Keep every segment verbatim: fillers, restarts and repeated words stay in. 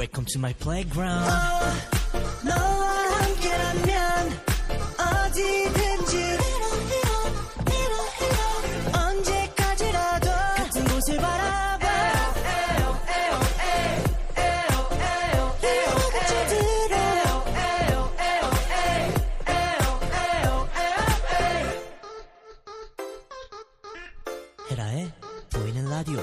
Welcome to my playground. Oh, 너와 함께라면 어디든지 이러, 이러, 이러, 이러. 언제까지라도 같은 곳을 바라봐. 에어, 에어, 에어, 에어, 에어, 에어, 에어, 같이 들어. 에어, 에어, 에어, 에어, 에어, 에어. 헤라의 보이는 라디오.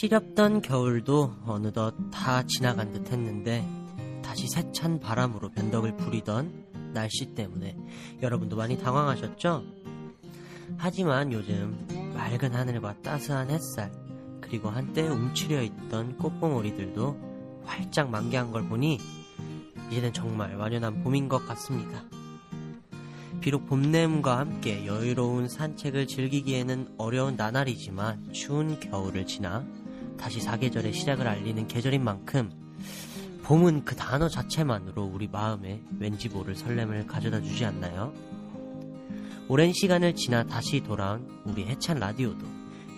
시렵던 겨울도 어느덧 다 지나간 듯 했는데 다시 세찬 바람으로 변덕을 부리던 날씨 때문에 여러분도 많이 당황하셨죠? 하지만 요즘 맑은 하늘과 따스한 햇살 그리고 한때 움츠려 있던 꽃봉오리들도 활짝 만개한 걸 보니 이제는 정말 완연한 봄인 것 같습니다. 비록 봄내음과 함께 여유로운 산책을 즐기기에는 어려운 나날이지만 추운 겨울을 지나 다시 사계절의 시작을 알리는 계절인 만큼 봄은 그 단어 자체만으로 우리 마음에 왠지 모를 설렘을 가져다 주지 않나요? 오랜 시간을 지나 다시 돌아온 우리 해찬 라디오도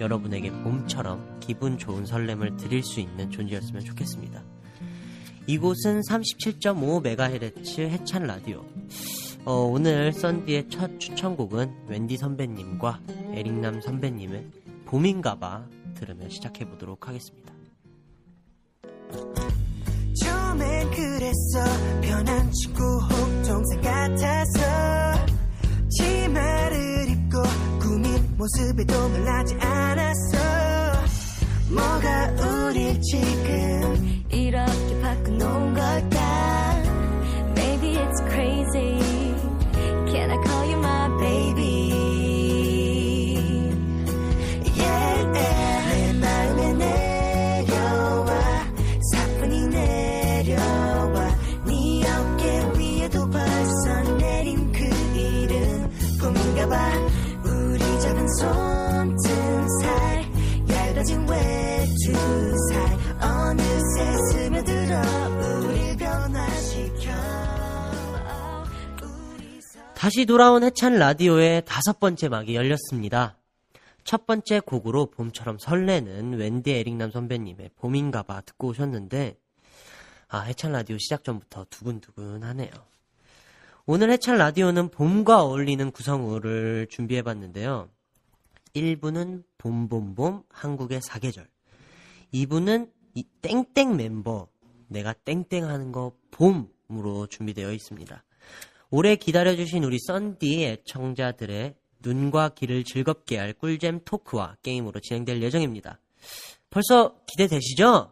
여러분에게 봄처럼 기분 좋은 설렘을 드릴 수 있는 존재였으면 좋겠습니다. 이곳은 삼십칠 점 오 메가헤르츠 해찬 라디오. 어, 오늘 썬디의 첫 추천곡은 웬디 선배님과 에릭남 선배님의 봄인가봐 들으며 시작해보도록 하겠습니다. 처음엔 그랬어 변한 친구 혹동생 같아서 치마를 입고 꾸민 모습에도 놀라지 않았어. 뭐가 우릴 지금 이렇게 바꿔놓은 걸까. Maybe it's crazy. Can I call you my baby? Yeah, yeah. 내 마음에 내려와 사뿐히 내려와 네 어깨 위에도 벌써 내린 그 이름 봄인가봐. 우리 작은 손등 살 얇아진 외투살 어느새 스며들어 우릴 변화시켜. 다시 돌아온 해찬 라디오의 다섯 번째 막이 열렸습니다. 첫 번째 곡으로 봄처럼 설레는 웬디 에릭남 선배님의 봄인가봐 듣고 오셨는데 아 해찬 라디오 시작 전부터 두근두근하네요. 오늘 해찬 라디오는 봄과 어울리는 구성어를 준비해봤는데요. 일 부는 봄봄봄 한국의 사계절, 이 부는 이 땡땡 멤버 내가 땡땡하는 거 봄으로 준비되어 있습니다. 오래 기다려주신 우리 썬디 애청자들의 눈과 귀를 즐겁게 할 꿀잼 토크와 게임으로 진행될 예정입니다. 벌써 기대되시죠?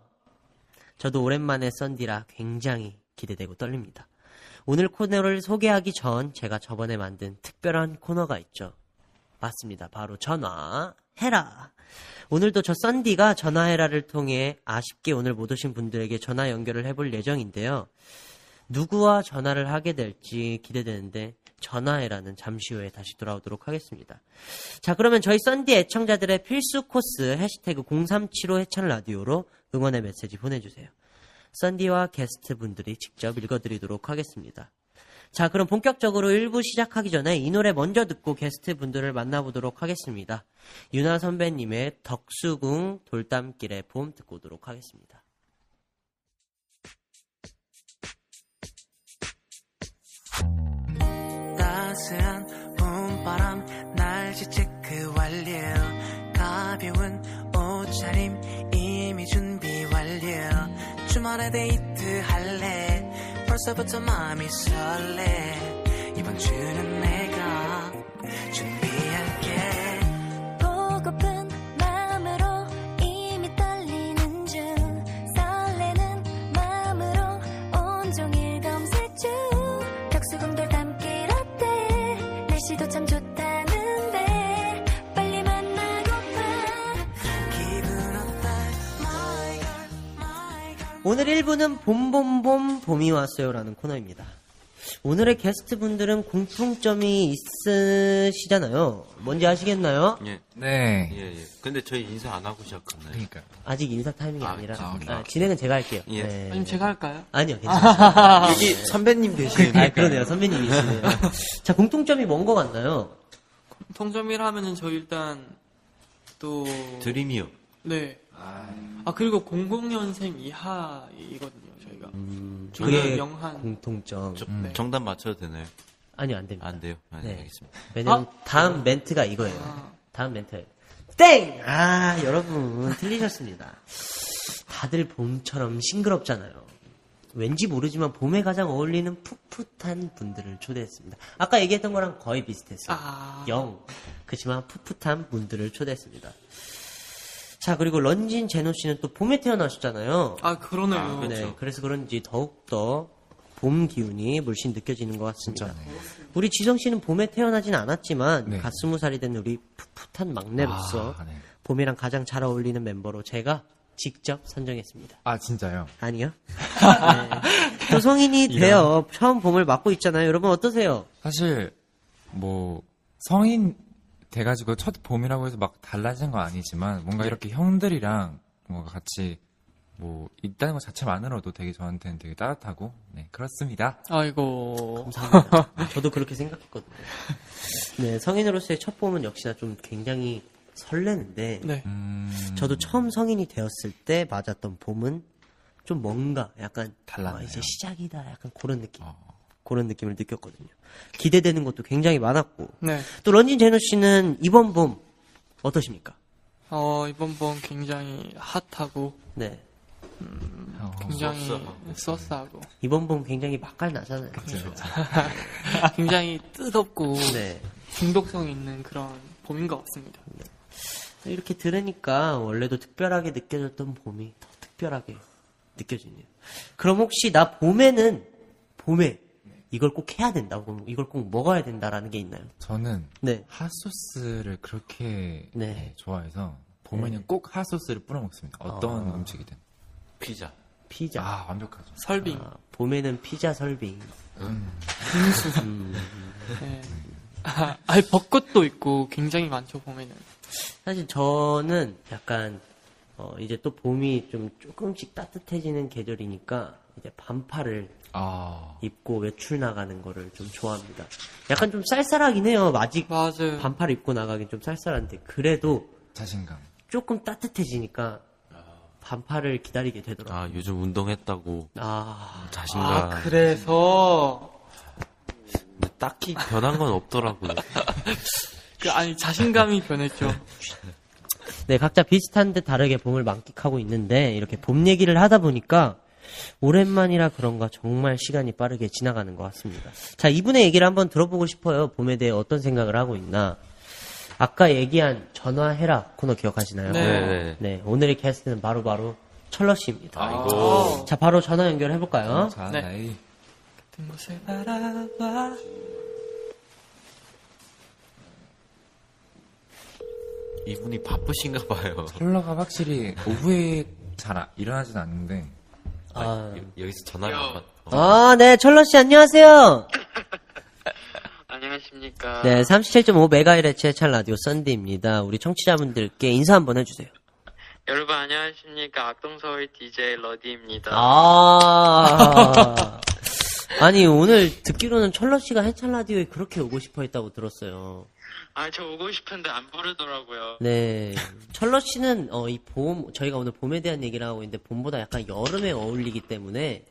저도 오랜만에 썬디라 굉장히 기대되고 떨립니다. 오늘 코너를 소개하기 전 제가 저번에 만든 특별한 코너가 있죠. 맞습니다. 바로 전화해라. 오늘도 저 썬디가 전화해라를 통해 아쉽게 오늘 못 오신 분들에게 전화 연결을 해볼 예정인데요. 누구와 전화를 하게 될지 기대되는데 전화해라는 잠시 후에 다시 돌아오도록 하겠습니다. 자, 그러면 저희 썬디 애청자들의 필수 코스 해시태그 공삼칠오 해찬라디오로 응원의 메시지 보내주세요. 썬디와 게스트분들이 직접 읽어드리도록 하겠습니다. 자, 그럼 본격적으로 일 부 시작하기 전에 이 노래 먼저 듣고 게스트분들을 만나보도록 하겠습니다. 유나 선배님의 덕수궁 돌담길의 봄 듣고 오도록 하겠습니다. 따스한 봄바람 날씨책 그 완료 가벼운 옷차림 이미 준비 완료. 주말에 데이트 할래 벌써부터 마음이 설레. 이번 주는 내가 준비할게. 오늘 일 부는 봄봄봄 봄이 왔어요라는 코너입니다. 오늘의 게스트분들은 공통점이 있으시잖아요. 뭔지 아시겠나요? 예. 네. 예, 예. 근데 저희 인사 안 하고 시작했나요? 그러니까. 아직 인사 타이밍이 아, 아니라 아, 아, 진행은 제가 할게요. 예. 네. 아니면 제가 할까요? 아니요. 괜찮아요. 여기 선배님 계시네요. 아, 그러네요. 선배님이시네요. 자, 공통점이 뭔 것 같나요? 통점일 하면은 저희 일단 또 드림이요. 네. 아유. 아 그리고 공공년생 이하이거든요 저희가. 음, 그게 명한 공통점. 저, 음. 정답 맞춰도 되나요? 아니요 안 됩니다. 안 돼요. 안 네. 알겠습니다. 왜냐면 아? 다음 멘트가 이거예요. 아. 다음 멘트. 땡! 아 여러분 틀리셨습니다. 다들 봄처럼 싱그럽잖아요. 왠지 모르지만 봄에 가장 어울리는 풋풋한 분들을 초대했습니다. 아까 얘기했던 거랑 거의 비슷했어요. 아... 영. 그치만 풋풋한 분들을 초대했습니다. 자 그리고 런쥔 제노 씨는 또 봄에 태어나셨잖아요. 아 그러네요. 아, 그렇죠. 네, 그래서 그런지 더욱더 봄 기운이 물씬 느껴지는 것 같습니다. 진짜, 네. 우리 지성 씨는 봄에 태어나진 않았지만 네. 갓 스무 살이 된 우리 풋풋한 막내로서 아, 네. 봄이랑 가장 잘 어울리는 멤버로 제가 직접 선정했습니다. 아 진짜요? 아니요. 네. 또 성인이 되어 처음 봄을 맞고 있잖아요. 여러분 어떠세요? 사실 뭐 성인 돼가지고 첫 봄이라고 해서 막 달라진 건 아니지만 뭔가 네. 이렇게 형들이랑 뭔가 같이 뭐 있다는 것 자체만으로도 되게 저한테는 되게 따뜻하고 네 그렇습니다. 아이고 감사합니다. 저도 그렇게 생각했거든요. 네 성인으로서의 첫 봄은 역시나 좀 굉장히 설레는데 네. 음... 저도 처음 성인이 되었을 때 맞았던 봄은 좀 뭔가 약간 달랐네요. 아, 이제 시작이다 약간 그런 느낌 어... 그런 느낌을 느꼈거든요. 기대되는 것도 굉장히 많았고 네. 또 런쥔 제노 씨는 이번 봄 어떠십니까? 어 이번 봄 굉장히 핫하고 네 음, 어, 굉장히 소스하고 이번 봄 굉장히 맛깔나잖아요. 그렇죠. 굉장히 뜻없고 네. 중독성 있는 그런 봄인 것 같습니다. 네. 이렇게 들으니까 원래도 특별하게 느껴졌던 봄이 더 특별하게 느껴지네요. 그럼 혹시 나 봄에는 봄에 이걸 꼭 해야 된다고 이걸 꼭 먹어야 된다라는 게 있나요? 저는 네. 핫소스를 그렇게 네. 네, 좋아해서 봄에는 네. 꼭 핫소스를 뿌려 먹습니다. 어떤 아... 음식이든. 피자. 피자. 아, 완벽하죠. 설빙. 아, 봄에는 피자 설빙. 음. 빙수. 음. 네. 아, 아니, 벚꽃도 있고 굉장히 많죠, 봄에는. 사실 저는 약간, 어, 이제 또 봄이 좀 조금씩 따뜻해지는 계절이니까 이제 반팔을 아. 입고 외출 나가는 거를 좀 좋아합니다. 약간 좀 쌀쌀하긴 해요. 아직 맞아요. 반팔 입고 나가긴 좀 쌀쌀한데 그래도 자신감. 조금 따뜻해지니까 반팔을 기다리게 되더라고요. 아, 요즘 운동했다고. 아, 자신감. 아, 그래서. 근데 딱히 변한 건 없더라고요. 그, 아니, 자신감이 변했죠. 네, 각자 비슷한데 다르게 봄을 만끽하고 있는데, 이렇게 봄 얘기를 하다 보니까, 오랜만이라 그런가 정말 시간이 빠르게 지나가는 것 같습니다. 자, 이분의 얘기를 한번 들어보고 싶어요. 봄에 대해 어떤 생각을 하고 있나. 아까 얘기한 전화해라 코너 기억하시나요? 네. 네. 오늘의 게스트는 바로바로 바로 천러 씨입니다. 아이고. 자, 바로 전화 연결해볼까요? 네. 네. 같은 곳을 바라봐. 이분이 바쁘신가 봐요. 천러가 확실히 오후에 잘 일어나진 않는데. 아, 아 여, 여기서 전화가. 어. 아, 네. 천러 씨 안녕하세요. 안녕하십니까. 네, 삼십칠 점 오 메가헤르츠의 찰 라디오 썬데이입니다. 우리 청취자분들께 인사 한번 해주세요. 여러분 안녕하십니까. 악동서울 디제이 러디입니다. 아, 아니 오늘 듣기로는 천러 씨가 해찰 라디오에 그렇게 오고 싶어했다고 들었어요. 아, 저 오고 싶은데 안 부르더라고요. 네, 천러 씨는 어, 이 봄 저희가 오늘 봄에 대한 얘기를 하고 있는데 봄보다 약간 여름에 어울리기 때문에.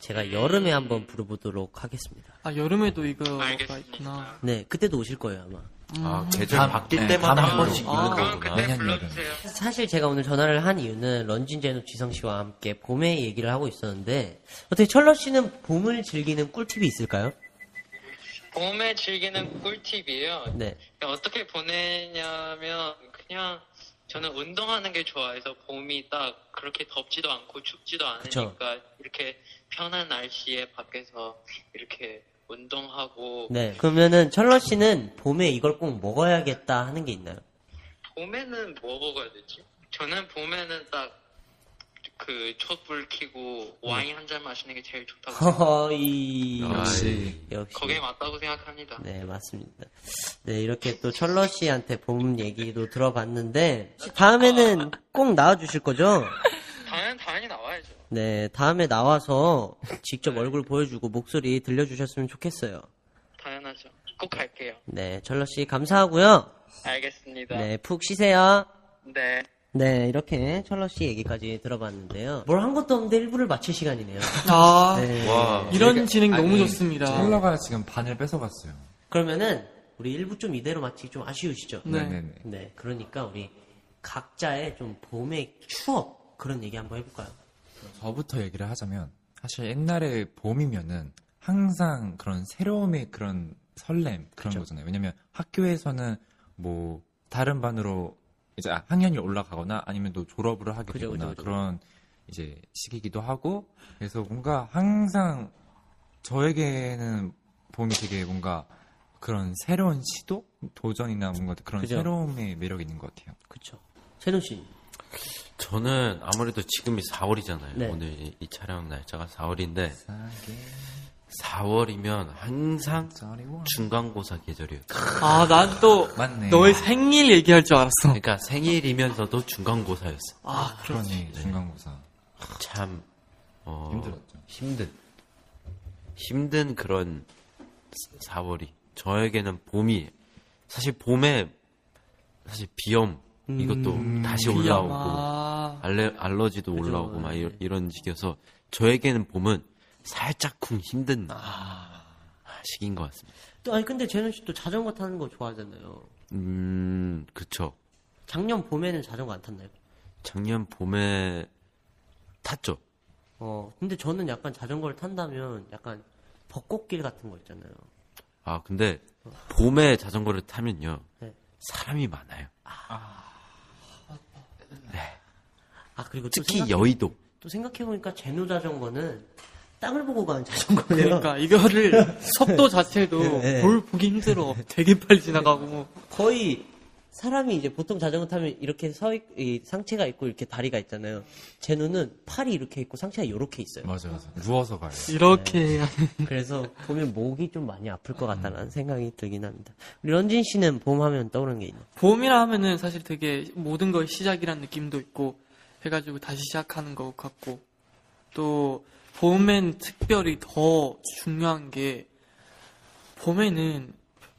제가 여름에 한번 부르보도록 하겠습니다. 아, 여름에도 이거가 있구나. 네, 그때도 오실 거예요, 아마. 음. 아, 계절 바뀔 네, 때마다 한 번씩 오는 거구나. 그때 불러주세요. 사실 제가 오늘 전화를 한 이유는 런쥔, 제노, 지성 씨와 함께 봄의 얘기를 하고 있었는데 어떻게 천러 씨는 봄을 즐기는 꿀팁이 있을까요? 봄에 즐기는 꿀팁이에요? 네. 어떻게 보내냐면 그냥 저는 운동하는 게 좋아해서 봄이 딱 그렇게 덥지도 않고 춥지도 않으니까 그쵸. 이렇게 편한 날씨에 밖에서 이렇게 운동하고 네 그러면은 천러 씨는 봄에 이걸 꼭 먹어야겠다 하는 게 있나요? 봄에는 뭐 먹어야 되지? 저는 봄에는 딱 그 촛불 켜고 네. 와인 한 잔 마시는 게 제일 좋다고 허허이 역시 역시 거기에 맞다고 생각합니다. 네 맞습니다. 네 이렇게 또 천러 씨한테 봄 얘기도 들어봤는데 다음에는 꼭 나와주실 거죠? 당연, 당연히 나와야죠. 네, 다음에 나와서 직접 네. 얼굴 보여주고 목소리 들려주셨으면 좋겠어요. 당연하죠. 꼭 할게요. 네, 전러씨 감사하고요. 알겠습니다. 네, 푹 쉬세요. 네. 네, 이렇게 천러씨 얘기까지 들어봤는데요. 뭘 한 것도 없는데 일부를 마칠 시간이네요. 아, 네. 와, 이런 진행 아니, 너무 좋습니다. 천러가 지금 반을 뺏어갔어요. 그러면은 우리 일부 좀 이대로 마치기 좀 아쉬우시죠? 네. 네, 네. 그러니까 우리 각자의 좀 봄의 추억 그런 얘기 한번 해볼까요? 저부터 얘기를 하자면 사실 옛날에 봄이면은 항상 그런 새로움의 그런 설렘 그런 그쵸? 거잖아요. 왜냐면 학교에서는 뭐 다른 반으로 이제 학년이 올라가거나 아니면 또 졸업을 하게 그쵸, 되거나 그쵸, 그쵸. 그런 이제 시기이기도 하고 그래서 뭔가 항상 저에게는 봄이 되게 뭔가 그런 새로운 시도? 도전이나 뭔가 그런 그죠. 새로움의 매력이 있는 것 같아요. 그렇죠. 채동 씨. 저는 아무래도 지금이 사월이잖아요. 네. 오늘 이, 이 촬영 날짜가 사월인데 사월이면 항상 중간고사 계절이었죠. 아, 난 또 너의 생일 얘기할 줄 알았어. 그러니까 생일이면서도 중간고사였어. 아, 그러네. 네. 중간고사. 참 어, 힘들었죠. 힘든 힘든 그런 사월이. 저에게는 봄이 사실 봄에 사실 비염 음, 이것도 다시 비염아. 올라오고 알레, 알러지도 그죠, 올라오고 네. 막 이런, 이런 식이어서 저에게는 봄은 살짝쿵 힘든 아, 시기인 것 같습니다. 또 아니 근데 재현 씨 또 자전거 타는 거 좋아하잖아요. 음, 그쵸. 작년 봄에는 자전거 안 탔나요? 작년 봄에 탔죠. 어, 근데 저는 약간 자전거를 탄다면 약간 벚꽃길 같은 거 있잖아요. 아, 근데 봄에 자전거를 타면요. 네. 사람이 많아요. 아. 네. 아, 그리고 특히 또 생각해, 여의도. 또 생각해보니까 제노 자전거는 땅을 보고 가는 자전거예요. 그러니까 이거를 속도 자체도 네. 볼 보기 힘들어. 되게 빨리 지나가고. 거의 사람이 이제 보통 자전거 타면 이렇게 서 있, 이 상체가 있고 이렇게 다리가 있잖아요. 제노는 팔이 이렇게 있고 상체가 이렇게 있어요. 맞아, 맞아. 누워서 가요. 이렇게. 네. 그래서 보면 목이 좀 많이 아플 것 같다는 음. 생각이 들긴 합니다. 우리 런쥔 씨는 봄하면 떠오르는 게 있나요? 봄이라 하면은 사실 되게 모든 거의 시작이란 느낌도 있고 해가지고 다시 시작하는 것 같고 또 봄엔 특별히 더 중요한 게 봄에는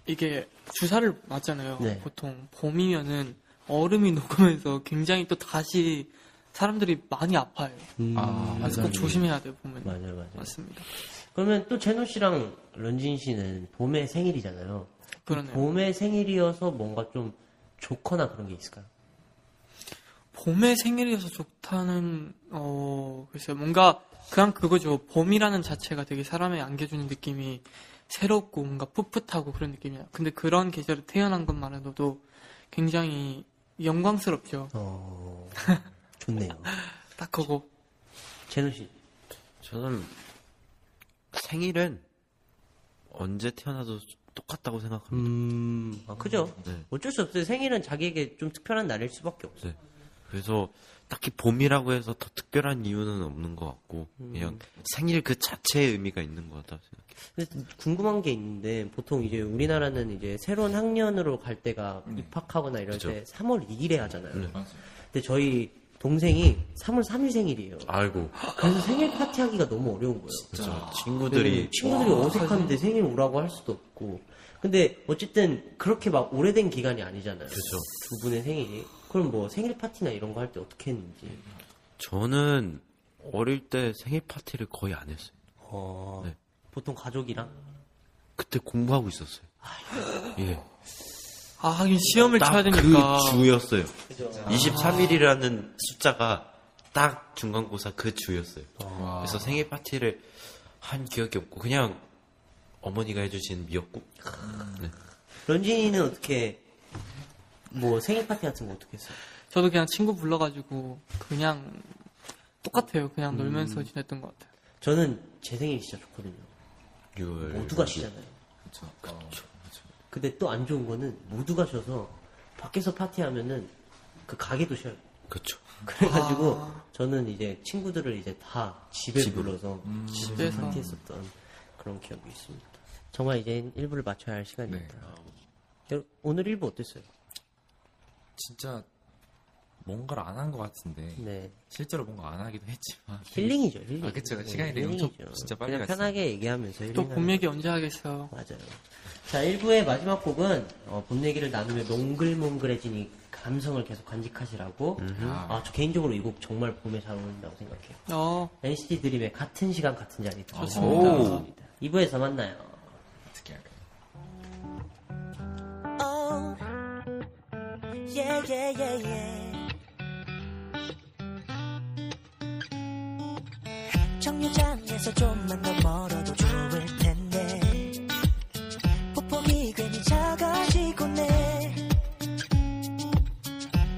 이게 주사를 맞잖아요. 네. 보통 봄이면은 얼음이 녹으면서 굉장히 또 다시 사람들이 많이 아파요. 음, 아, 맞아요. 꼭 조심해야 돼요, 봄에는. 맞아요, 맞아요. 맞습니다. 그러면 또 제노 씨랑 런쥔 씨는 봄의 생일이잖아요. 그러네요. 봄의 생일이어서 뭔가 좀 좋거나 그런 게 있을까요? 봄의 생일이어서 좋다는, 어, 글쎄요. 뭔가 그냥 그거죠. 봄이라는 자체가 되게 사람에 안겨주는 느낌이 새롭고 뭔가 풋풋하고 그런 느낌이야. 근데 그런 계절에 태어난 것만으로도 굉장히 영광스럽죠. 어, 좋네요. 딱 그거. 제노 씨, 저는 생일은 언제 태어나도 똑같다고 생각합니다. 음, 아, 그죠? 네. 어쩔 수 없어요. 생일은 자기에게 좀 특별한 날일 수밖에 없어요. 네. 그래서 딱히 봄이라고 해서 더 특별한 이유는 없는 것 같고 음. 그냥 생일 그 자체의 의미가 있는 것 같다고 생각해요. 궁금한 게 있는데 보통 이제 우리나라는 이제 새로운 학년으로 갈 때가 음. 입학하거나 이럴 그쵸. 때 삼월 이일에 하잖아요. 네. 근데 저희 동생이 삼월 삼일 생일이에요. 아이고. 그래서 생일 파티 하기가 너무 어려운 거예요. 진짜. 친구들이 친구들이 와, 어색한데 생일 오라고 할 수도 없고. 근데 어쨌든 그렇게 막 오래된 기간이 아니잖아요. 그렇죠. 두 분의 생일이. 그럼 뭐 생일 파티나 이런 거 할 때 어떻게 했는지. 저는 어릴 때 생일 파티를 거의 안 했어요. 어, 네. 보통 가족이랑? 그때 공부하고 있었어요. 아이고. 예. 아, 하긴 시험을 쳐야 되니까. 그 주였어요. 그죠. 이십삼일이라는 숫자가 딱 중간고사 그 주였어요. 와. 그래서 생일 파티를 한 기억이 없고 그냥 어머니가 해주신 미역국. 네. 런쥔이는 어떻게... 뭐 생일 파티 같은 거 어떻게 했어요? 저도 그냥 친구 불러가지고 그냥 똑같아요. 그냥 놀면서 음. 지냈던 것 같아요. 저는 제 생일이 진짜 좋거든요. 유월 모두가 쉬잖아요. 그렇죠. 그렇죠. 근데 또 안 좋은 거는 모두가 쉬어서 밖에서 파티하면은 그 가게도 쉬어요. 그렇죠. 그래가지고 아. 저는 이제 친구들을 이제 다 집에 집으로. 불러서 음. 집에서 파티했었던 그런 기억이 있습니다. 정말 이제 일부를 맞춰야 할 시간입니다. 네. 오늘 일부 어땠어요? 진짜 뭔가를 안 한 것 같은데 네. 실제로 뭔가 안 하기도 했지만 힐링이죠. 힐링. 아 그렇죠. 시간이 되게 엄청 진짜 빨리 갔어요. 편하게 얘기하면서 또 봄 얘기 언제 하겠어. 맞아요. 자 일 부의 마지막 곡은 어, 봄 얘기를 나누며 몽글몽글해진 이 감성을 계속 간직하시라고. 아, 저 개인적으로 이 곡 정말 봄에 잘 어울린다고 생각해요. 어. 엔시티 드림의 같은 시간 같은 자리. 좋습니다. 이 부에서 만나요. 어떻게 할까요? Oh, yeah, yeah, yeah, yeah. 정류장에서 좀만 더 멀어도 좋을 텐데 폭폭이 괜히 작아지고 내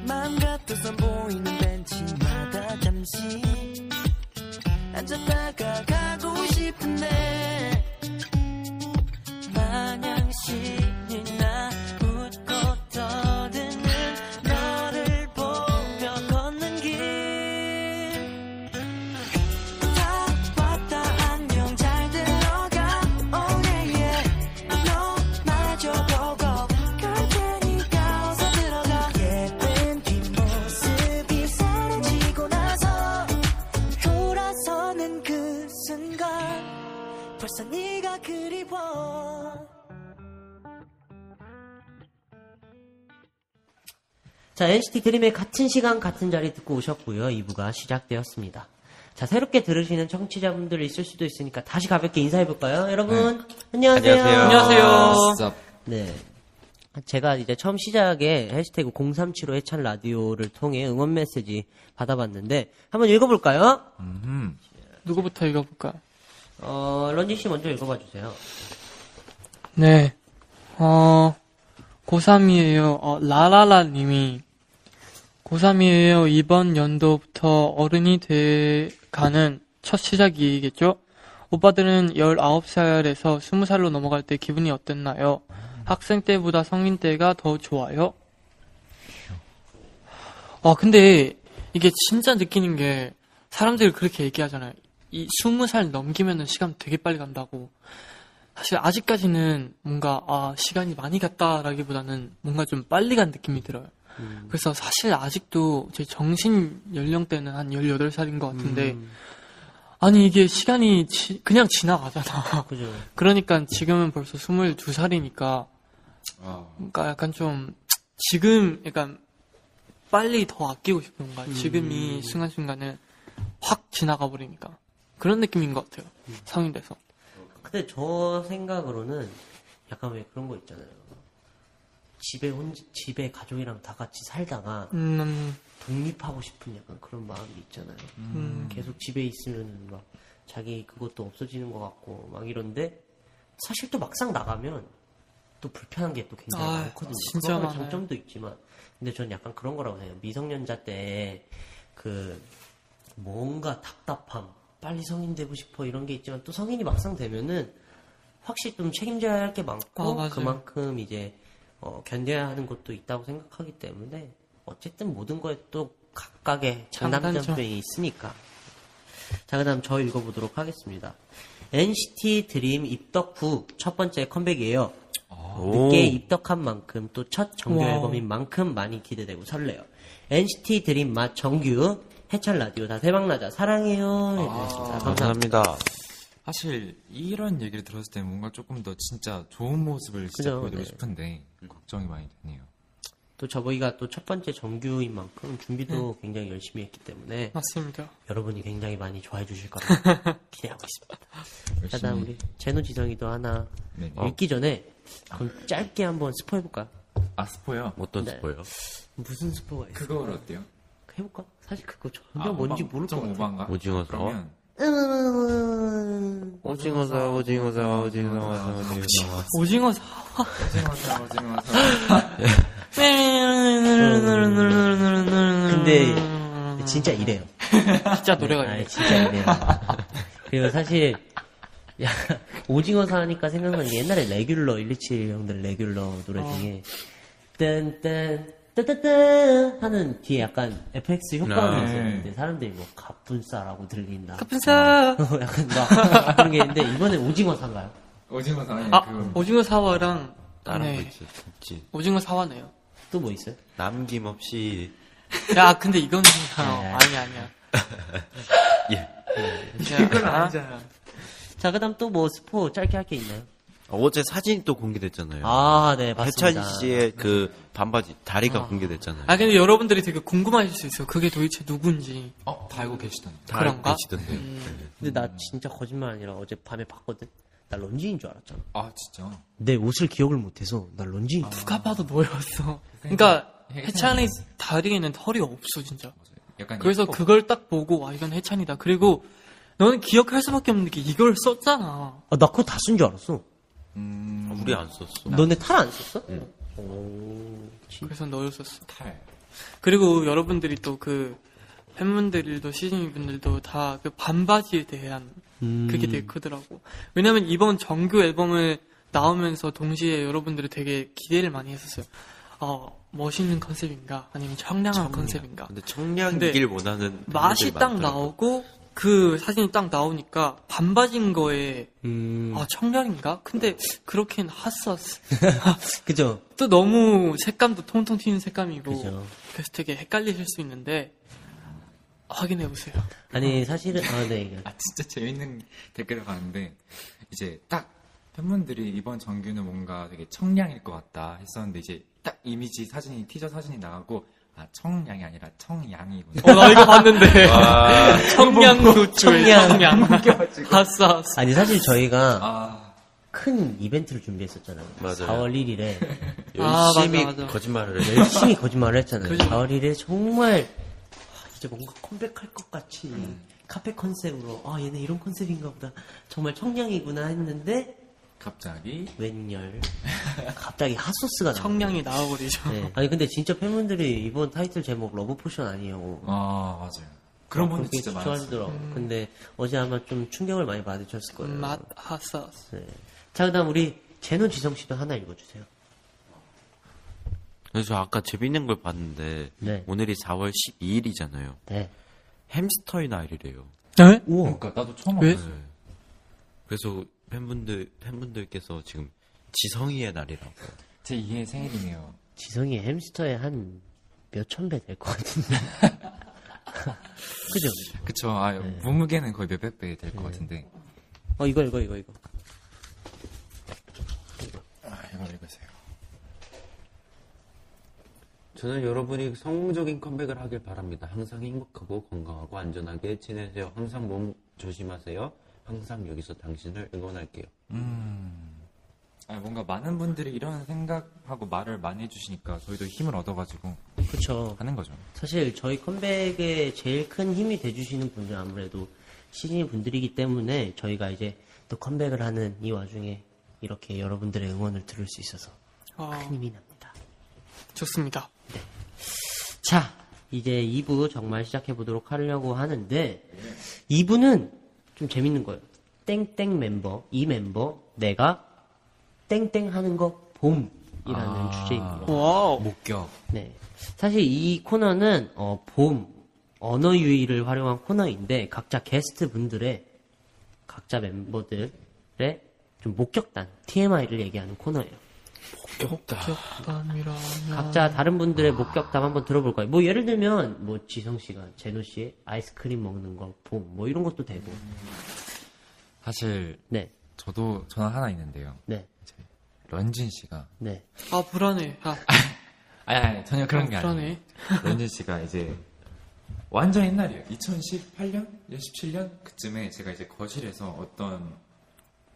마음 같아서 보이는 벤치마다 잠시 앉았다가 가고 싶은데 마냥 신이 나 웃고 떠드는 너를 보며 걷는 길 다 왔다 안녕 잘 들어가 oh yeah yeah 너마저 고고 갈 테니까 어서 들어가 예쁜 뒷모습이 사라지고 나서 돌아서는 그 순간 벌써 네가 그리워. 자, 엔시티 드림의 같은 시간 같은 자리 듣고 오셨고요. 이 부가 시작되었습니다. 자, 새롭게 들으시는 청취자분들 있을 수도 있으니까 다시 가볍게 인사해볼까요? 여러분, 안녕하세요. 안녕하세요. 안녕하세요. 네. 제가 이제 처음 시작에 해시태그 공삼칠오 해찬 라디오를 통해 응원 메시지 받아봤는데 한번 읽어볼까요? 음. 누구부터 읽어볼까? 어, 런쥔 씨 먼저 읽어봐 주세요. 네. 어, 고삼이에요. 어, 라라라 님이. 고삼이에요. 이번 연도부터 어른이 돼 가는 첫 시작이겠죠? 오빠들은 열아홉 살에서 스무 살로 넘어갈 때 기분이 어땠나요? 학생 때보다 성인 때가 더 좋아요? 아, 근데 이게 진짜 느끼는 게 사람들이 그렇게 얘기하잖아요. 이 스무 살 넘기면은 시간 되게 빨리 간다고. 사실 아직까지는 뭔가 아 시간이 많이 갔다라기보다는 뭔가 좀 빨리 간 느낌이 들어요. 음. 그래서 사실 아직도 제 정신 연령대는 한 열여덟 살인 것 같은데 음. 아니 이게 시간이 지, 그냥 지나가잖아. 그죠. 그러니까 지금은 벌써 스물두 살이니까 아. 그러니까 약간 좀 지금 약간 빨리 더 아끼고 싶은 건가. 음. 지금 이 순간순간은 확 지나가버리니까 그런 느낌인 것 같아요. 음. 성인 돼서. 근데 저 생각으로는 약간 왜 그런 거 있잖아요. 집에 혼자, 집에 가족이랑 다 같이 살다가 음. 독립하고 싶은 약간 그런 마음이 있잖아요. 음. 계속 집에 있으면 막 자기 그것도 없어지는 것 같고 막 이런데 사실 또 막상 나가면 또 불편한 게 또 굉장히 아, 많거든요. 진짜 많아요. 장점도 있지만 근데 전 약간 그런 거라고 해요. 미성년자 때 그 뭔가 답답함 빨리 성인 되고 싶어 이런 게 있지만 또 성인이 막상 되면은 확실히 좀 책임져야 할 게 많고 아, 그만큼 이제 어, 견뎌야 하는 것도 있다고 생각하기 때문에 어쨌든 모든 거에 또 각각의 장단점이 있으니까. 자, 그 다음 저 읽어보도록 하겠습니다. 엔시티 드림 입덕 후 첫 번째 컴백이에요. 오. 늦게 입덕한 만큼 또 첫 정규 와. 앨범인 만큼 많이 기대되고 설레요. 엔시티 드림 맛 정규 해찬 라디오 다 대박나자 사랑해요. 아, 감사합니다. 감사합니다. 사실 이런 얘기를 들었을 때 뭔가 조금 더 진짜 좋은 모습을 진짜 그죠, 보여드리고 네. 싶은데 걱정이 많이 되네요. 또 저희가 또 첫 번째 정규인 만큼 준비도 네. 굉장히 열심히 했기 때문에 맞습니다. 여러분이 굉장히 많이 좋아해 주실 거라고 기대하고 있습니다. 열심히. 다음 우리 제노 지성이도 하나 네. 읽기 전에 그럼 짧게 한번 스포 해볼까? 아 스포요? 어떤 네. 스포요? 무슨 스포가 있어요? 그걸 어때요? 해볼까? 사실 그거 전혀 아, 뭔지 오방, 모를 것 같아. 오징어사와? 음... 오징어사와 오징어사와 오징어사와 오징어사와 오징어사와 오징어사와 오징어사와 근데 진짜 이래요. 진짜 노래가 이래요. 아니, 진짜 이래요. 그리고 사실 야, 오징어사 하니까 생각나는 게 옛날에 레귤러 일이칠 형들 레귤러 노래 중에 딴딴 따따따 하는 뒤에 약간 에프엑스 효과음이 네. 있었는데 사람들이 뭐 갑분싸라고 들린다. 갑분싸. 약간 막 그런 게 있는데 이번에 오징어 사인가요? 오징어 사와요. 아, 그건... 오징어 사와랑 다른 네. 거 있지. 오징어 사와네요. 또 뭐 있어요? 남김없이 야, 근데 이건 아, 아니야, 아니야. 예. 자, 이건 아니잖아. 자, 그다음 또 뭐 스포 짧게 할 게 있나요? 어제 사진이 또 공개됐잖아요. 아, 네, 맞습니다. 해찬 씨의 그 반바지 다리가 아. 공개됐잖아요. 아, 근데 여러분들이 되게 궁금하실 수 있어요. 그게 도대체 누군지. 어, 다 알고 계시던데. 다 그런가? 알고 계시던데요. 음. 근데 나 진짜 거짓말 아니라 어제 밤에 봤거든. 나 런쥔인 줄 알았잖아. 아, 진짜? 내 옷을 기억을 못해서 나 런쥔인 아. 누가 봐도 너였어. 그러니까 해찬이 다리에는 털이 없어, 진짜. 약간 그래서 예뻐. 그걸 딱 보고 와, 이건 해찬이다. 그리고 너는 기억할 수밖에 없는 게 이걸 썼잖아. 아, 나 그거 다 쓴 줄 알았어. 음... 우리 안 썼어. 너네 탈 안 썼어? 응. 오... 그래서 너를 썼어. 탈. 그리고 여러분들이 또 그 팬분들도 시즌분들도 다 그 반바지에 대한 음... 그게 되게 크더라고. 왜냐면 이번 정규 앨범을 나오면서 동시에 여러분들이 되게 기대를 많이 했었어요. 어, 멋있는 컨셉인가? 아니면 청량한 청량. 컨셉인가? 근데 청량이길 원하는 맛이 딱 많더라고. 나오고 그 사진이 딱 나오니까 반바지인 거에 음... 아 청량인가? 근데 그렇긴 핫서스 그죠? 또 너무 색감도 통통 튀는 색감이고 그죠. 그래서 되게 헷갈리실 수 있는데 확인해보세요. 아니 사실은 아, 네. 아 진짜 재밌는 댓글을 봤는데 이제 딱 팬분들이 이번 정규는 뭔가 되게 청량일 것 같다 했었는데 이제 딱 이미지 사진이 티저 사진이 나가고 아, 청량이 아니라 청양이군요. 어, 나 이거 봤는데. 청양노초에 청양. 아싸. 아니, 사실 저희가 아... 큰 이벤트를 준비했었잖아요. 맞아요. 사월 일일에. 열심히 아, 맞아, 맞아. 거짓말을 했잖아요. 열심히 거짓말을 했잖아요. 그치? 사월 일일에 정말, 아, 이제 뭔가 컴백할 것 같이 음. 카페 컨셉으로, 아, 얘네 이런 컨셉인가 보다. 정말 청량이구나 했는데, 갑자기 웬열 갑자기 핫소스가 청량이 나와버리죠. 네. 아니 근데 진짜 팬분들이 이번 타이틀 제목 러브포션 아니에요. 아 맞아요. 그런 분들 진짜 많았어요. 음. 근데 어제 아마 좀 충격을 많이 받으셨을 거예요. 맛 핫소스. 네. 자 그다음 우리 제노 지성씨도 하나 읽어주세요. 그래서 아까 재밌는 걸 봤는데 네. 오늘이 사월 십이일이잖아요 네. 햄스터의 날이래요. 네? 우와. 그러니까 나도 처음 알았어요. 네. 그래서 팬분들, 팬분들께서 지금 지성이의 날이라고. 제이의 생일이네요. 지성이 햄스터의 한 몇천 배 될 것 같은데. 그죠? 그쵸. 아, 네. 몸무게는 거의 몇백 배 될 것 네. 같은데. 어, 이거, 이거, 이거, 이거. 아, 이거 읽으세요. 저는 여러분이 성공적인 컴백을 하길 바랍니다. 항상 행복하고 건강하고 안전하게 지내세요. 항상 몸 조심하세요. 항상 여기서 당신을 응원할게요. 음. 아, 뭔가 많은 분들이 이런 생각하고 말을 많이 해주시니까 저희도 힘을 얻어가지고. 그쵸. 하는 거죠. 사실 저희 컴백에 제일 큰 힘이 돼주시는 분들 아무래도 시즌이 분들이기 때문에 저희가 이제 또 컴백을 하는 이 와중에 이렇게 여러분들의 응원을 들을 수 있어서 어... 큰 힘이 납니다. 좋습니다. 네. 자, 이제 이 부 정말 시작해보도록 하려고 하는데 이 부는 좀 재밌는 거예요. 땡땡 멤버, 이 멤버, 내가 땡땡 하는 거 봄이라는 아~ 주제입니다. 와우. 목격. 네. 사실 이 코너는 어, 봄, 언어 유희를 활용한 코너인데 각자 게스트 분들의 각자 멤버들의 좀 목격단, 티엠아이를 얘기하는 코너예요. 목격단. 목격단이라면... 각자 다른 분들의 아~ 목격담 한번 들어볼 거예요. 뭐 예를 들면 뭐 지성 씨가 제노 씨의 아이스크림 먹는 거, 봄, 뭐 이런 것도 되고. 사실 네. 저도 저는 하나 있는데요. 네. 런쥔 씨가 네. 아 불안해. 아. 아니, 아니 전혀 그런 아, 게 불안해. 아니에요. 런쥔 씨가 이제 완전 옛날이에요. 이천십팔년, 십칠년 그쯤에 제가 이제 거실에서 어떤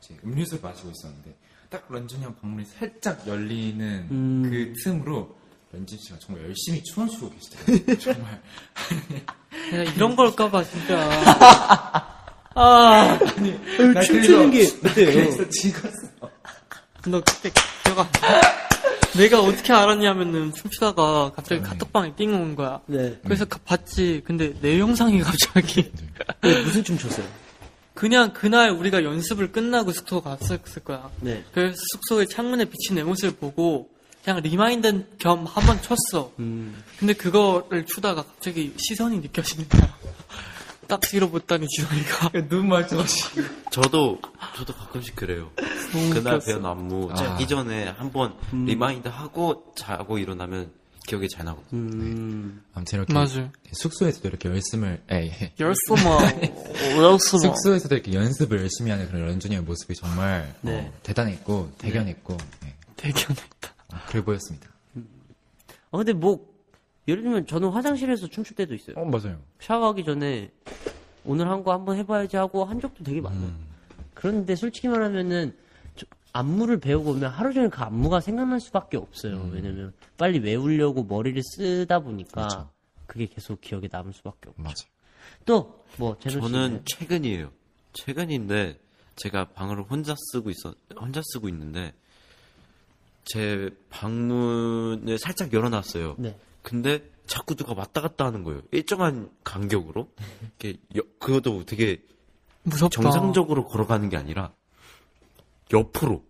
이제 음료수를 마시고 있었는데. 딱 런쥔이 형 방문이 살짝 열리는 음... 그 틈으로 런쥔 씨가 정말 열심히 춤을 추고 계시더라고요. 정말. 내가 이런 걸까봐 진짜. 아, 아니, 나 춤추는 게 그래서 찍었어. 너 그때 기억 안 나? 내가 어떻게 알았냐면은 춤추다가 갑자기 카톡방에 띵 온 거야. 네. 그래서 네. 봤지. 근데 내 영상이 갑자기. 네, 무슨 춤 췄어요? 그냥 그날 우리가 연습을 끝나고 숙소 갔었을 거야. 네. 그래서 숙소의 창문에 비친 내 모습을 보고 그냥 리마인드 겸 한 번 쳤어. 음. 근데 그거를 추다가 갑자기 시선이 느껴지는 거야. 딱 뒤로 보다니 지성이가 눈 마주치고. 저도 저도 가끔씩 그래요. 그날 배운 안무 자기 전에 한번 음. 리마인드 하고 자고 일어나면 기억이 잘 나거든요. 음... 네. 아무튼 이렇게 맞아요. 숙소에서도 이렇게 열심을 에이 열심을 숙소에서도 이렇게 연습을 열심히 하는 그런 런쥔이의 모습이 정말 네. 어, 대단했고 대견했고 네. 네. 대견했다. 아, 그래 보였습니다. 음. 아 근데 뭐 예를 들면 저는 화장실에서 춤출 때도 있어요. 어 맞아요. 샤워하기 전에 오늘 한 거 한번 해봐야지 하고 한 적도 되게 많아요. 음. 그런데 솔직히 말하면은 안무를 배우고 오면 하루 종일 그 안무가 생각날 수밖에 없어요. 음. 왜냐면 빨리 외우려고 머리를 쓰다 보니까 그쵸. 그게 계속 기억에 남을 수밖에 없죠. 맞아. 또 뭐 저는 최근이에요. 최근인데 제가 방을 혼자 쓰고 있어 혼자 쓰고 있는데 제 방문을 살짝 열어놨어요. 네. 근데 자꾸 누가 왔다 갔다 하는 거예요. 일정한 간격으로. 이게 그것도 되게 무섭다. 정상적으로 걸어가는 게 아니라. 옆으로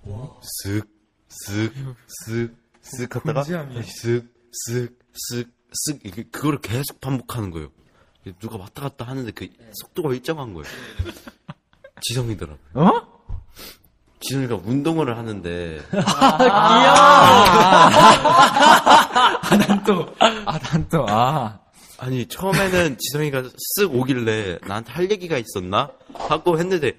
쓱 쓱 쓱 쓱 하다가 쓱 쓱 쓱 쓱 이게 그거를 계속 반복하는 거예요. 누가 왔다 갔다 하는데 그 속도가 일정한 거예요. 지성이더라. 어? 지성이가 운동을 하는데 아, 귀여워. 난 또 아 난 또 아 아니 처음에는 지성이가 쓱 오길래 나한테 할 얘기가 있었나 하고 했는데.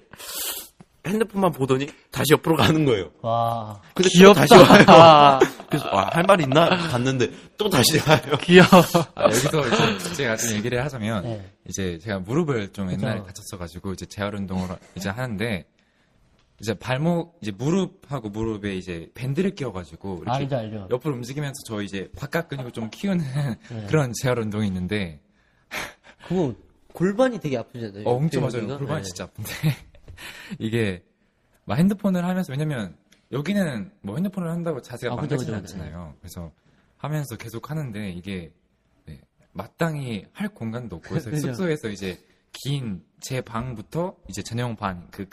핸드폰만 보더니 다시 옆으로 가는 거예요. 와. 근데 귀엽다. 또 다시 와요. 그래서 아, 할 말 있나? 갔는데 또 다시 와요. 귀여워. 아, 여기서 이제 제가 좀 얘기를 하자면 네. 이제 제가 무릎을 좀 옛날에 그쵸. 다쳤어가지고 이제 재활 운동을 이제 하는데 이제 발목 이제 무릎하고 무릎에 이제 밴드를 끼워가지고 이렇게 알죠, 알죠. 옆으로 움직이면서 저 이제 바깥 근육을 좀 키우는 네. 그런 재활 운동이 있는데 그거 골반이 되게 아프잖아요. 어, 엄청 맞아요. 여기가? 골반이 네. 진짜 아픈데. 이게 막 핸드폰을 하면서 왜냐면 여기는 뭐 핸드폰을 한다고 자세가 아, 망가지지 않잖아요. 그래서 하면서 계속 하는데 이게 네, 마땅히 할 공간도 없고 그래서 숙소에서 이제 긴 제 방부터 이제 전용 반 그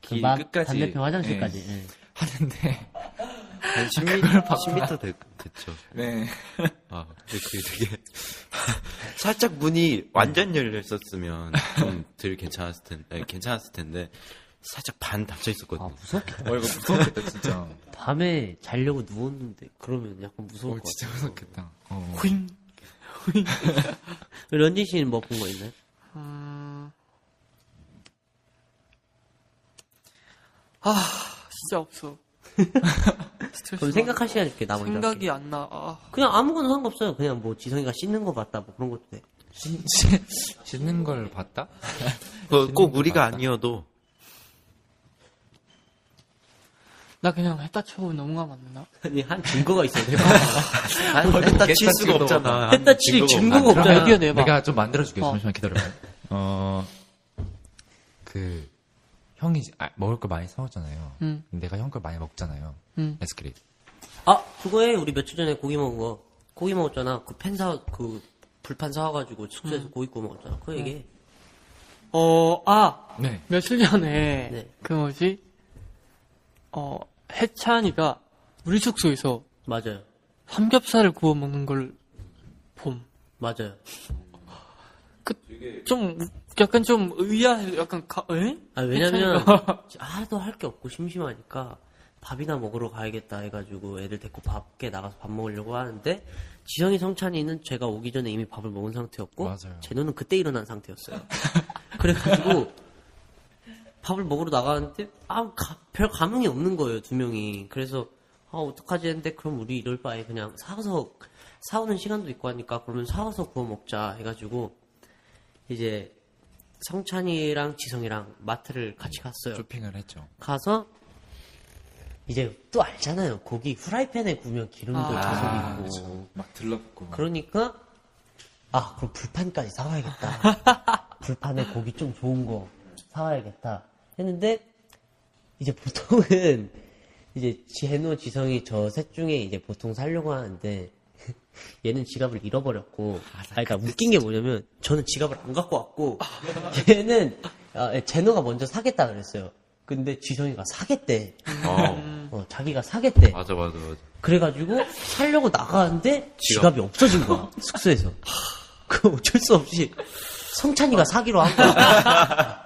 긴 그 끝까지 반대편 화장실까지 네, 네. 하는데 한 십 미터 됐죠. 네. 아 근데 그게 되게 살짝 문이 완전 열려 있었으면 좀 덜 괜찮았을 텐데 괜찮았을 텐데 살짝 반 닫혀 있었거든요. 아 무섭겠다. 어, 이거 무섭겠다 진짜. 밤에 자려고 누웠는데 그러면 약간 무서울 어, 것 같아. 진짜 무섭겠다. 어. 호잉 호잉. 런쥔 씨는 뭐 본 거 있나요? 아... 아 진짜 없어. 그럼 생각하셔야 될게 나머지 생각이 안 나. 아... 그냥 아무거나 상관없어요. 그냥 뭐 지성이가 씻는 거 봤다 뭐 그런 것도 돼. 씻, 씻, 씻는 걸 봤다? 어, 꼭 우리가 봤다? 아니어도 나 그냥 했다 치고 넘어가면 안 되나? 아니 한 증거가 있어야 돼. 했다 칠 수가 없잖아. 했다 칠 증거가 없잖아. 아, 내가 좀 만들어줄게. 어. 잠시만 기다려봐요. 어... 그... 형이 아, 먹을 걸 많이 사왔잖아요. 음. 내가 형 걸 많이 먹잖아요. 음. 에스크림. 아 그거에 우리 며칠 전에 고기 먹은 거 고기 먹었잖아. 그 팬 사 그 불판 사와가지고 숙소에서 음. 고기 구워 먹었잖아. 그거 얘기해. 어 아 네. 며칠 전에 네. 그 뭐지 어 해찬이가 우리 숙소에서 맞아요. 삼겹살을 구워 먹는 걸 봄. 맞아요. 그 좀 약간 좀 의아해. 약간 가, 에? 아 왜냐면 하나도 할 게 없고 심심하니까 밥이나 먹으러 가야겠다 해가지고 애들 데리고 밖에 나가서 밥 먹으려고 하는데 지성이 성찬이는 제가 오기 전에 이미 밥을 먹은 상태였고 맞아요. 제노는 그때 일어난 상태였어요. 그래가지고 밥을 먹으러 나가는데 아 별 감흥이 없는 거예요 두 명이. 그래서 아 어떡하지 했는데 그럼 우리 이럴 바에 그냥 사서 사오는 시간도 있고 하니까 그러면 사와서 구워 먹자 해가지고 이제 성찬이랑 지성이랑 마트를 같이 갔어요. 쇼핑을 했죠. 가서 이제 또 알잖아요. 고기 후라이팬에 구우면 기름도 아, 계속 있고 그렇죠. 막 들러붙고 그러니까 아 그럼 불판까지 사와야겠다. 불판에 고기 좀 좋은 거 사와야겠다 했는데 이제 보통은 이제 제노 지성이 저 셋 중에 이제 보통 사려고 하는데 얘는 지갑을 잃어버렸고, 아, 그러니까 웃긴 게 뭐냐면 저는 지갑을 안 갖고 왔고, 얘는 아, 제노가 먼저 사겠다 그랬어요. 근데 지성이가 사겠대. 어. 어, 자기가 사겠대. 맞아, 맞아, 맞아. 그래가지고 사려고 나가는데 지갑. 지갑이 없어진 거야 숙소에서. 그 어쩔 수 없이 성찬이가 사기로 한 거야.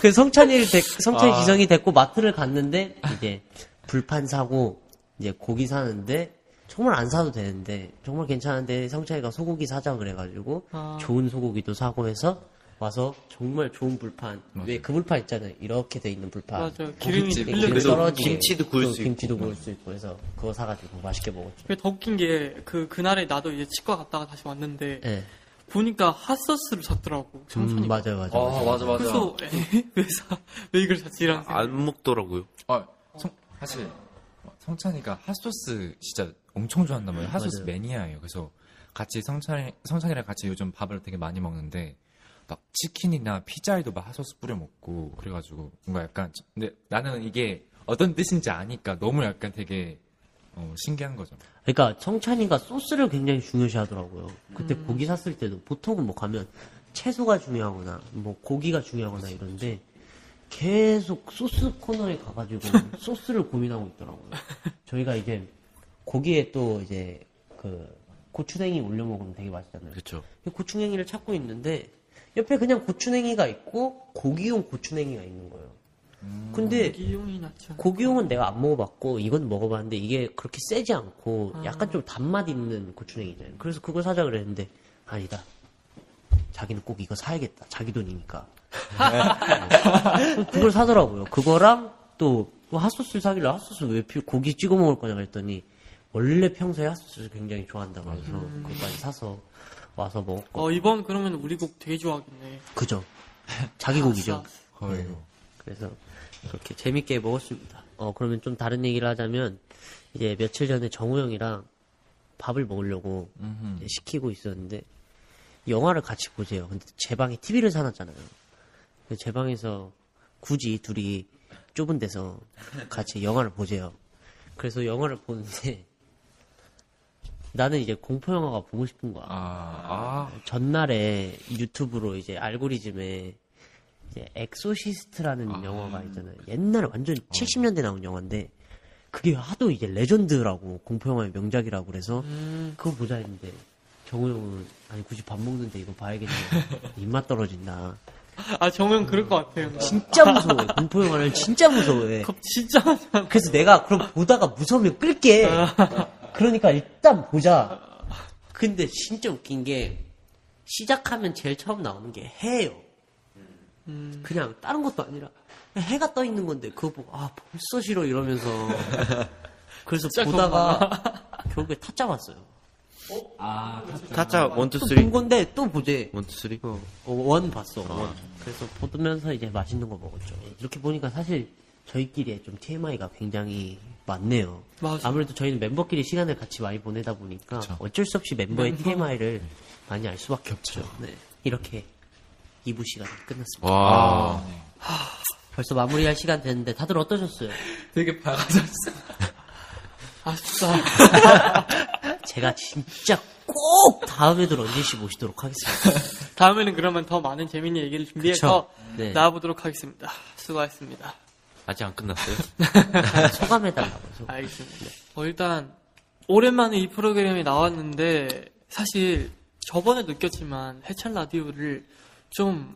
그 성찬이를 데, 성찬이 아. 지성이 데리고 마트를 갔는데 이제 불판 사고 이제 고기 사는데. 정말 안 사도 되는데 정말 괜찮은데 성찬이가 소고기 사자 그래가지고 아. 좋은 소고기도 사고 해서 와서 정말 좋은 불판 왜 그 불판 있잖아요 이렇게 돼 있는 불판 맞아 기름이 흘려 김치도 구울 수 있고 김치도 구울 수 있고 해서 그거 사가지고 맛있게 먹었죠. 더 웃긴 게 그 그날에 나도 이제 치과 갔다가 다시 왔는데 네. 보니까 핫서스를 샀더라고 성찬이가. 음, 맞아요 맞아요. 아, 맞아요. 맞아 맞아. 그래서 왜 사 왜 이걸 샀지 이런 생각. 안 먹더라고요. 아 성, 사실 성찬이가 핫소스 진짜 엄청 좋아한단 말이에요. 핫소스 맞아요. 매니아예요. 그래서 같이 성찬이 성찬이랑 같이 요즘 밥을 되게 많이 먹는데. 막 치킨이나 피자에도 막 핫소스 뿌려 먹고 그래가지고 뭔가 약간 근데 나는 이게 어떤 뜻인지 아니까 너무 약간 되게 어, 신기한 거죠. 그러니까 성찬이가 소스를 굉장히 중요시하더라고요. 그때 음. 고기 샀을 때도 보통은 뭐 가면 채소가 중요하거나 뭐 고기가 중요하거나 그치, 이런데 그치. 계속 소스 코너에 가가지고 소스를 고민하고 있더라고요. 저희가 이제 고기에 또 이제 그 고추냉이 올려 먹으면 되게 맛있잖아요. 그렇죠. 고추냉이를 찾고 있는데. 옆에 그냥 고추냉이가 있고 고기용 고추냉이가 있는 거예요. 음, 근데 고기용은 내가 안 먹어봤고 이건 먹어봤는데 이게 그렇게 세지 않고 아. 약간 좀 단맛 있는 고추냉이잖아요. 그래서 그걸 사자 그랬는데 아니다. 자기는 꼭 이거 사야겠다. 자기 돈이니까. 그걸 사더라고요. 그거랑 또 핫소스 사길래 핫소스 왜 고기 찍어 먹을 거냐 그랬더니 원래 평소에 핫소스를 굉장히 좋아한다고 해서 음. 그것까지 사서 와서 먹고. 어, 이번 그러면 우리 곡 되게 좋아하겠네. 그죠. 자기 곡이죠. 거의. 네. 그래서 그렇게 재밌게 먹었습니다. 어, 그러면 좀 다른 얘기를 하자면 이제 며칠 전에 정우 형이랑 밥을 먹으려고 시키고 있었는데 영화를 같이 보세요. 근데 제 방에 티비를 사놨잖아요. 그래서 제 방에서 굳이 둘이 좁은 데서 같이 영화를 보세요. 그래서 영화를 보는데. 나는 이제 공포 영화가 보고 싶은 거야. 아, 아. 전날에 유튜브로 이제 알고리즘에 이제 엑소시스트라는 아, 영화가 있잖아요. 옛날에 완전 어. 칠십 년대 나온 영화인데 그게 하도 이제 레전드라고 공포 영화의 명작이라고 그래서 음. 그거 보자 했는데 정우 형은 아니 굳이 밥 먹는데 이거 봐야겠네. 입맛 떨어진다. 아, 정우형 그럴 것 같아요. 진짜 무서워해. 공포 영화를 진짜 무서워해. 진짜 무서워. 그래서 내가 그럼 보다가 무서우면 끌게. 그러니까 일단 보자. 근데 진짜 웃긴 게 시작하면 제일 처음 나오는 게 해예요. 음. 그냥 다른 것도 아니라 해가 떠 있는 건데 그거 보고 아 벌써 싫어 이러면서 그래서 보다가 결국에 타짜 봤어요. 어? 아, 타짜 원, 투, 쓰리. 본 건데 또 보지. 원, 투, 쓰리. 어, 원 봤어. 아. 원. 그래서 보면서 이제 맛있는 거 먹었죠. 이렇게 보니까 사실 저희끼리 좀 티엠아이가 굉장히 많네요. 맞아. 아무래도 저희는 멤버끼리 시간을 같이 많이 보내다 보니까 그쵸. 어쩔 수 없이 member의 멤버? 티엠아이를 많이 알 수밖에 없죠. 네. 이렇게 이 부 시간이 끝났습니다. 와. 네. 하, 벌써 마무리할 시간 됐는데 다들 어떠셨어요? 되게 밝아졌어요. 아싸. 제가 진짜 꼭 다음에도 런쥔씨 모시도록 하겠습니다. 다음에는 그러면 더 많은 재미있는 얘기를 준비해서 네. 나와보도록 하겠습니다. 수고하셨습니다. 아직 안 끝났어요? 소감해달라고요. 소감. 알겠습니다. 네. 어, 일단 오랜만에 이 프로그램이 나왔는데 사실 저번에 느꼈지만 해찬 라디오를 좀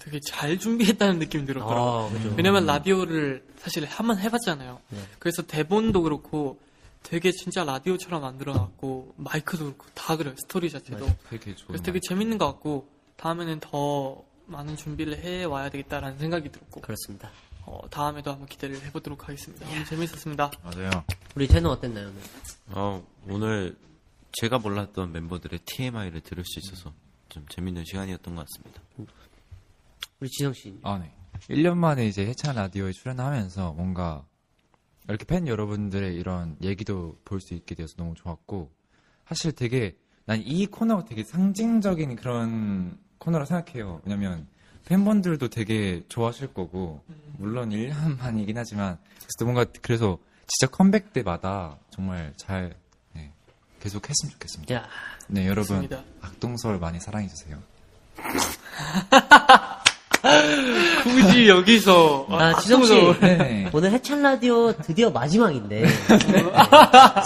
되게 잘 준비했다는 느낌이 들었더라고요. 아, 그렇죠. 왜냐면 라디오를 사실 한번 해봤잖아요. 네. 그래서 대본도 그렇고 되게 진짜 라디오처럼 만들어놨고 마이크도 그렇고 다 그래요. 스토리 자체도. 맞아, 되게 좋은 그래서 되게 재밌는 것 같고 다음에는 더 많은 준비를 해와야 되겠다라는 생각이 들었고 그렇습니다. 어, 다음에도 한번 기대를 해보도록 하겠습니다. 너무 재밌었습니다. 맞아요. 우리 제노 어땠나요 오늘? 어, 오늘 제가 몰랐던 멤버들의 티엠아이를 들을 수 있어서 좀 재밌는 시간이었던 것 같습니다. 우리 지성 씨. 아, 네. 일 년 만에 이제 해찬 라디오에 출연하면서 뭔가 이렇게 팬 여러분들의 이런 얘기도 볼 수 있게 되어서 너무 좋았고 사실 되게 난 이 코너가 되게 상징적인 그런 코너라 생각해요. 왜냐면 팬분들도 되게 좋아하실 거고 물론 일 년 만이긴 하지만 그래서 뭔가 그래서 진짜 컴백 때마다 정말 잘 네, 계속 했으면 좋겠습니다. 야, 네 여러분 악동서울 많이 사랑해주세요. 굳이 여기서 아, 지성씨 네. 오늘 해찬 라디오 드디어 마지막인데 네.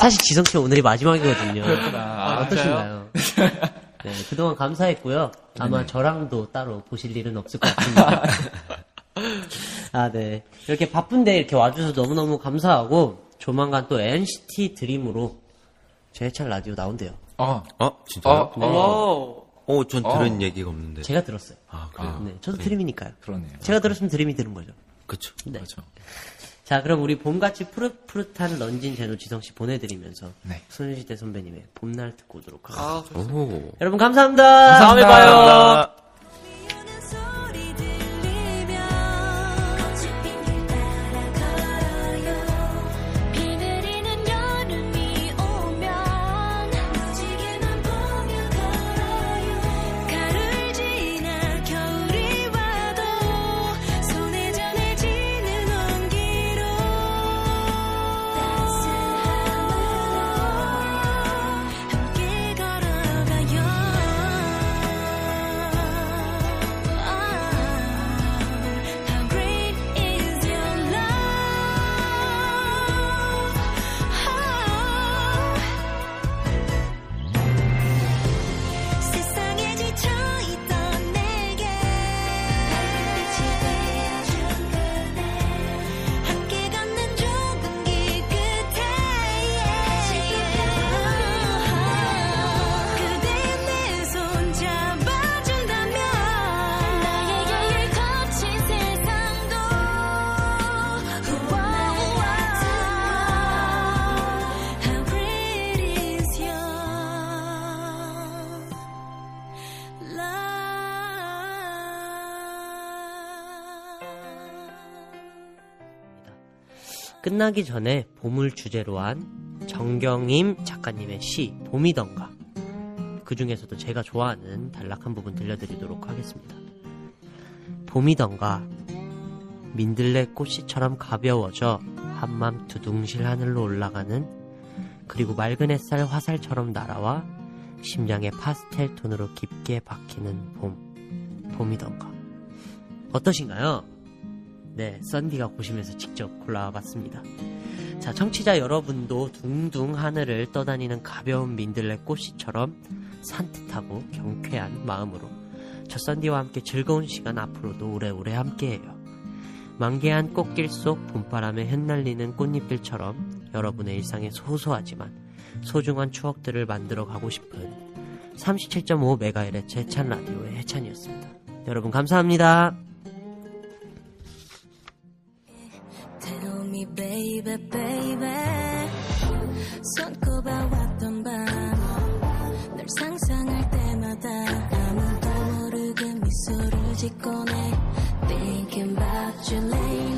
사실 지성씨 오늘이 마지막이거든요. 아, 어떠신가요? 네, 그동안 감사했고요. 아마 네네. 저랑도 따로 보실 일은 없을 것 같습니다. 아, 네. 이렇게 바쁜데 이렇게 와주셔서 너무너무 감사하고, 조만간 또 엔시티 드림으로 제해철 라디오 나온대요. 아, 아 진짜요? 아, 네. 오, 오, 전 들은 아. 얘기가 없는데. 제가 들었어요. 아, 그래요? 아, 네, 저도 네. 드림이니까요. 그러네요. 제가 들었으면 드림이 되는 거죠. 그렇죠. 네. 맞아. 자, 그럼 우리 봄같이 푸릇푸릇한 런쥔, 제노, 지성씨 보내드리면서 네. 소녀시대 선배님의 봄날 듣고 오도록 하겠습니다. 아, 오. 여러분 감사합니다. 감사합니다. 다음에 봐요. 감사합니다. 끝나기 전에 봄을 주제로 한 정경임 작가님의 시 봄이던가 그 중에서도 제가 좋아하는 단락한 부분 들려드리도록 하겠습니다. 봄이던가 민들레 꽃씨처럼 가벼워져 한맘 두둥실 하늘로 올라가는 그리고 맑은 햇살 화살처럼 날아와 심장의 파스텔 톤으로 깊게 박히는 봄 봄이던가 어떠신가요? 네, 썬디가 고심해서 직접 골라봤습니다. 자, 청취자 여러분도 둥둥 하늘을 떠다니는 가벼운 민들레 꽃씨처럼 산뜻하고 경쾌한 마음으로 저 썬디와 함께 즐거운 시간 앞으로도 오래오래 함께해요. 만개한 꽃길 속 봄바람에 흩날리는 꽃잎들처럼 여러분의 일상에 소소하지만 소중한 추억들을 만들어 가고 싶은 삼십칠 점 오 메가헤르츠의 해찬 라디오의 해찬이었습니다. 여러분 감사합니다. Baby, baby 손꼽아왔던 밤 널 상상할 때마다 아무도 모르게 미소를 짓곤 해 Thinking about you lately